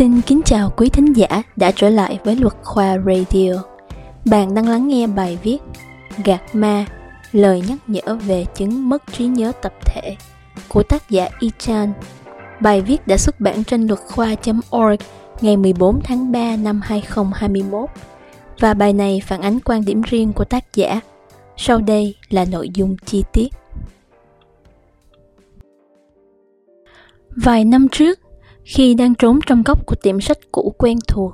Xin kính chào quý thính giả đã trở lại với Luật Khoa Radio. Bạn đang lắng nghe bài viết Gạc Ma, lời nhắc nhở về chứng mất trí nhớ tập thể của tác giả Y-chan. Bài viết đã xuất bản trên luatkhoa.org ngày 14 tháng 3 năm 2021 và bài này phản ánh quan điểm riêng của tác giả. Sau đây là nội dung chi tiết. Vài năm trước, khi đang trốn trong góc của tiệm sách cũ quen thuộc,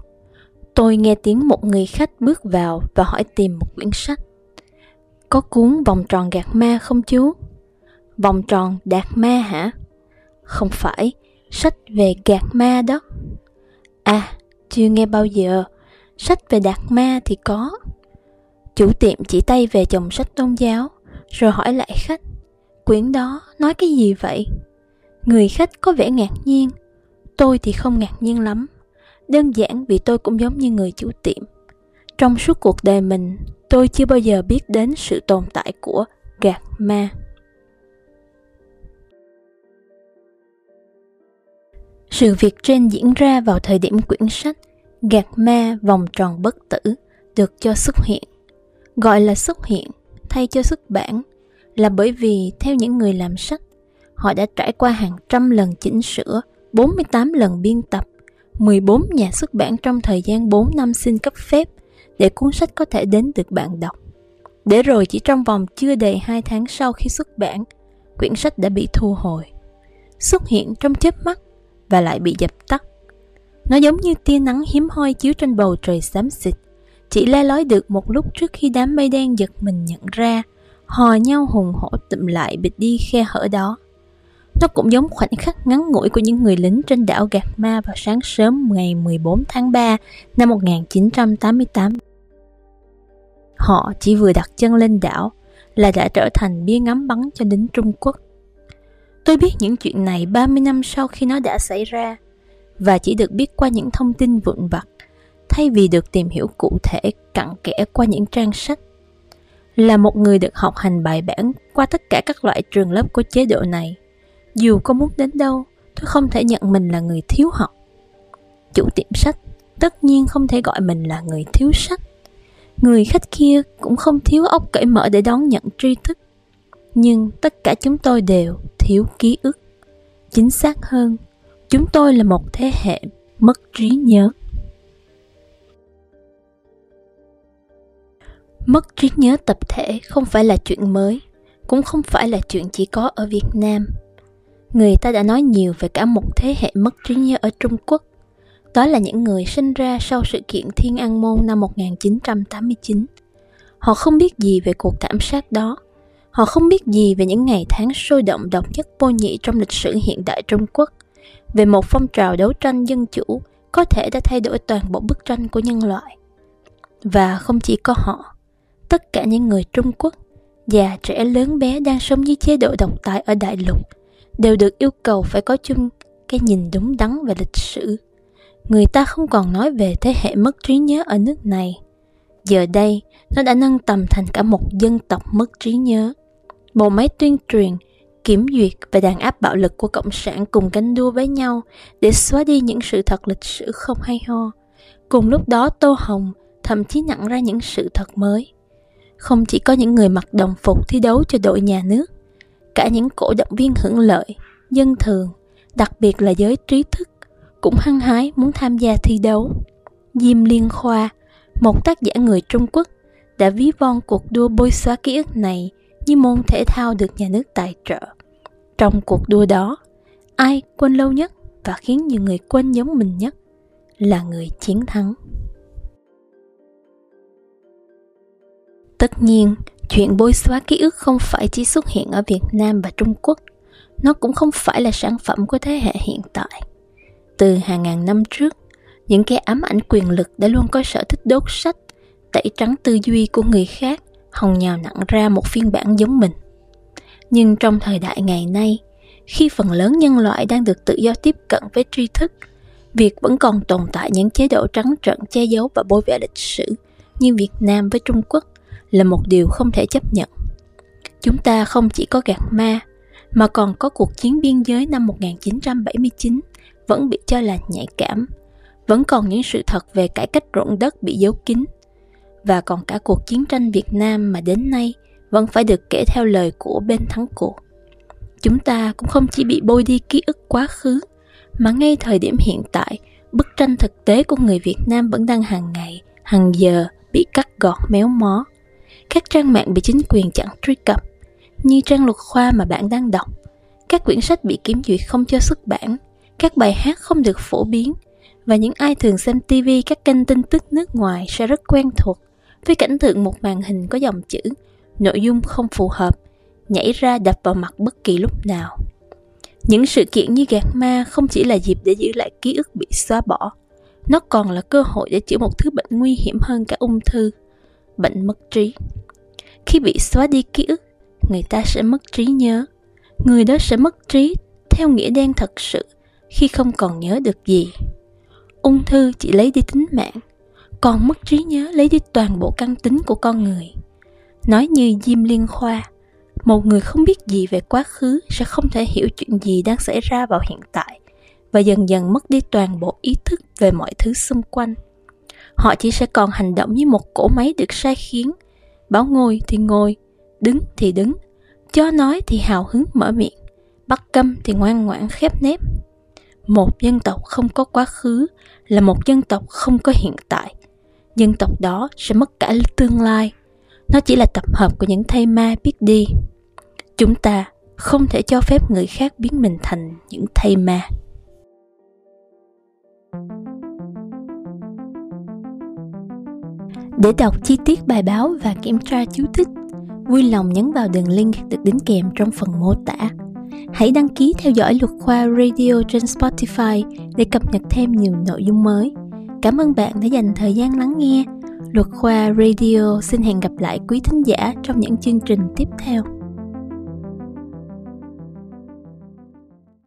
tôi nghe tiếng một người khách bước vào và hỏi tìm một quyển sách. Có cuốn Vòng tròn Gạc Ma không chú? Vòng tròn Đạt Ma hả? Không phải, sách về Gạc Ma đó. À, chưa nghe bao giờ, sách về Đạt Ma thì có. Chủ tiệm chỉ tay về chồng sách tôn giáo, rồi hỏi lại khách, quyển đó nói cái gì vậy? Người khách có vẻ ngạc nhiên. Tôi thì không ngạc nhiên lắm, đơn giản vì tôi cũng giống như người chủ tiệm. Trong suốt cuộc đời mình, tôi chưa bao giờ biết đến sự tồn tại của Gạc Ma. Sự việc trên diễn ra vào thời điểm quyển sách Gạc Ma Vòng tròn bất tử được cho xuất hiện. Gọi là xuất hiện thay cho xuất bản là bởi vì theo những người làm sách, họ đã trải qua hàng trăm lần chỉnh sửa, 48 lần biên tập, 14 nhà xuất bản trong thời gian 4 năm xin cấp phép để cuốn sách có thể đến được bạn đọc. Để rồi chỉ trong vòng chưa đầy 2 tháng sau khi xuất bản, quyển sách đã bị thu hồi, xuất hiện trong chớp mắt và lại bị dập tắt. Nó giống như tia nắng hiếm hoi chiếu trên bầu trời xám xịt, chỉ le lói được một lúc trước khi đám mây đen giật mình nhận ra, hò nhau hùng hổ tụm lại bịt đi khe hở đó. Nó cũng giống khoảnh khắc ngắn ngủi của những người lính trên đảo Gạc Ma vào sáng sớm ngày 14 tháng 3 năm 1988. Họ chỉ vừa đặt chân lên đảo là đã trở thành bia ngắm bắn cho đến Trung Quốc. Tôi biết những chuyện này 30 năm sau khi nó đã xảy ra và chỉ được biết qua những thông tin vụn vặt thay vì được tìm hiểu cụ thể cặn kẽ qua những trang sách. Là một người được học hành bài bản qua tất cả các loại trường lớp của chế độ này, dù có muốn đến đâu, tôi không thể nhận mình là người thiếu học. Chủ tiệm sách tất nhiên không thể gọi mình là người thiếu sách. Người khách kia cũng không thiếu óc cởi mở để đón nhận tri thức. Nhưng tất cả chúng tôi đều thiếu ký ức. Chính xác hơn, chúng tôi là một thế hệ mất trí nhớ. Mất trí nhớ tập thể không phải là chuyện mới, cũng không phải là chuyện chỉ có ở Việt Nam. Người ta đã nói nhiều về cả một thế hệ mất trí nhớ ở Trung Quốc. Đó là những người sinh ra sau sự kiện Thiên An Môn năm 1989. Họ không biết gì về cuộc thảm sát đó. Họ không biết gì về những ngày tháng sôi động độc nhất vô nhị trong lịch sử hiện đại Trung Quốc, về một phong trào đấu tranh dân chủ có thể đã thay đổi toàn bộ bức tranh của nhân loại. Và không chỉ có họ, tất cả những người Trung Quốc, già trẻ lớn bé đang sống dưới chế độ độc tài ở đại lục, đều được yêu cầu phải có chung cái nhìn đúng đắn về lịch sử. Người ta không còn nói về thế hệ mất trí nhớ ở nước này. Giờ đây, nó đã nâng tầm thành cả một dân tộc mất trí nhớ. Bộ máy tuyên truyền, kiểm duyệt và đàn áp bạo lực của Cộng sản cùng ganh đua với nhau để xóa đi những sự thật lịch sử không hay ho. Cùng lúc đó, tô hồng, thậm chí nặng ra những sự thật mới. Không chỉ có những người mặc đồng phục thi đấu cho đội nhà nước, cả những cổ động viên hưởng lợi, dân thường, đặc biệt là giới trí thức, cũng hăng hái muốn tham gia thi đấu. Diêm Liên Khoa, một tác giả người Trung Quốc, đã ví von cuộc đua bôi xóa ký ức này như môn thể thao được nhà nước tài trợ. Trong cuộc đua đó, ai quên lâu nhất và khiến nhiều người quên giống mình nhất là người chiến thắng. Tất nhiên, chuyện bôi xóa ký ức không phải chỉ xuất hiện ở Việt Nam và Trung Quốc. Nó cũng không phải là sản phẩm của thế hệ hiện tại. Từ hàng ngàn năm trước, những kẻ ám ảnh quyền lực đã luôn có sở thích đốt sách, tẩy trắng tư duy của người khác, hòng nhào nặn ra một phiên bản giống mình. Nhưng trong thời đại ngày nay, khi phần lớn nhân loại đang được tự do tiếp cận với tri thức, việc vẫn còn tồn tại những chế độ trắng trợn che giấu và bôi vẽ lịch sử như Việt Nam với Trung Quốc là một điều không thể chấp nhận. Chúng ta không chỉ có Gạc Ma, mà còn có cuộc chiến biên giới năm 1979 vẫn bị cho là nhạy cảm, vẫn còn những sự thật về cải cách ruộng đất bị giấu kín, và còn cả cuộc chiến tranh Việt Nam mà đến nay vẫn phải được kể theo lời của bên thắng cuộc. Chúng ta cũng không chỉ bị bôi đi ký ức quá khứ, mà ngay thời điểm hiện tại, bức tranh thực tế của người Việt Nam vẫn đang hàng ngày, hàng giờ bị cắt gọt méo mó. Các trang mạng bị chính quyền chặn truy cập, như trang Luật Khoa mà bạn đang đọc, các quyển sách bị kiểm duyệt không cho xuất bản, các bài hát không được phổ biến, và những ai thường xem TV các kênh tin tức nước ngoài sẽ rất quen thuộc với cảnh tượng một màn hình có dòng chữ "Nội dung không phù hợp" nhảy ra đập vào mặt bất kỳ lúc nào. Những sự kiện như Gạc Ma không chỉ là dịp để giữ lại ký ức bị xóa bỏ, nó còn là cơ hội để chữa một thứ bệnh nguy hiểm hơn cả ung thư: bệnh mất trí. Khi bị xóa đi ký ức, người ta sẽ mất trí nhớ. Người đó sẽ mất trí theo nghĩa đen thật sự khi không còn nhớ được gì. Ung thư chỉ lấy đi tính mạng, còn mất trí nhớ lấy đi toàn bộ căn tính của con người. Nói như Diêm Liên Khoa, một người không biết gì về quá khứ sẽ không thể hiểu chuyện gì đang xảy ra vào hiện tại, và dần dần mất đi toàn bộ ý thức về mọi thứ xung quanh. Họ chỉ sẽ còn hành động như một cỗ máy được sai khiến, bảo ngồi thì ngồi, đứng thì đứng, cho nói thì hào hứng mở miệng, bắt câm thì ngoan ngoãn khép nép. Một dân tộc không có quá khứ là một dân tộc không có hiện tại. Dân tộc đó sẽ mất cả tương lai. Nó chỉ là tập hợp của những thây ma biết đi. Chúng ta không thể cho phép người khác biến mình thành những thây ma. Để đọc chi tiết bài báo và kiểm tra chú thích, vui lòng nhấn vào đường link được đính kèm trong phần mô tả. Hãy đăng ký theo dõi Luật Khoa Radio trên Spotify để cập nhật thêm nhiều nội dung mới. Cảm ơn bạn đã dành thời gian lắng nghe. Luật Khoa Radio xin hẹn gặp lại quý thính giả trong những chương trình tiếp theo.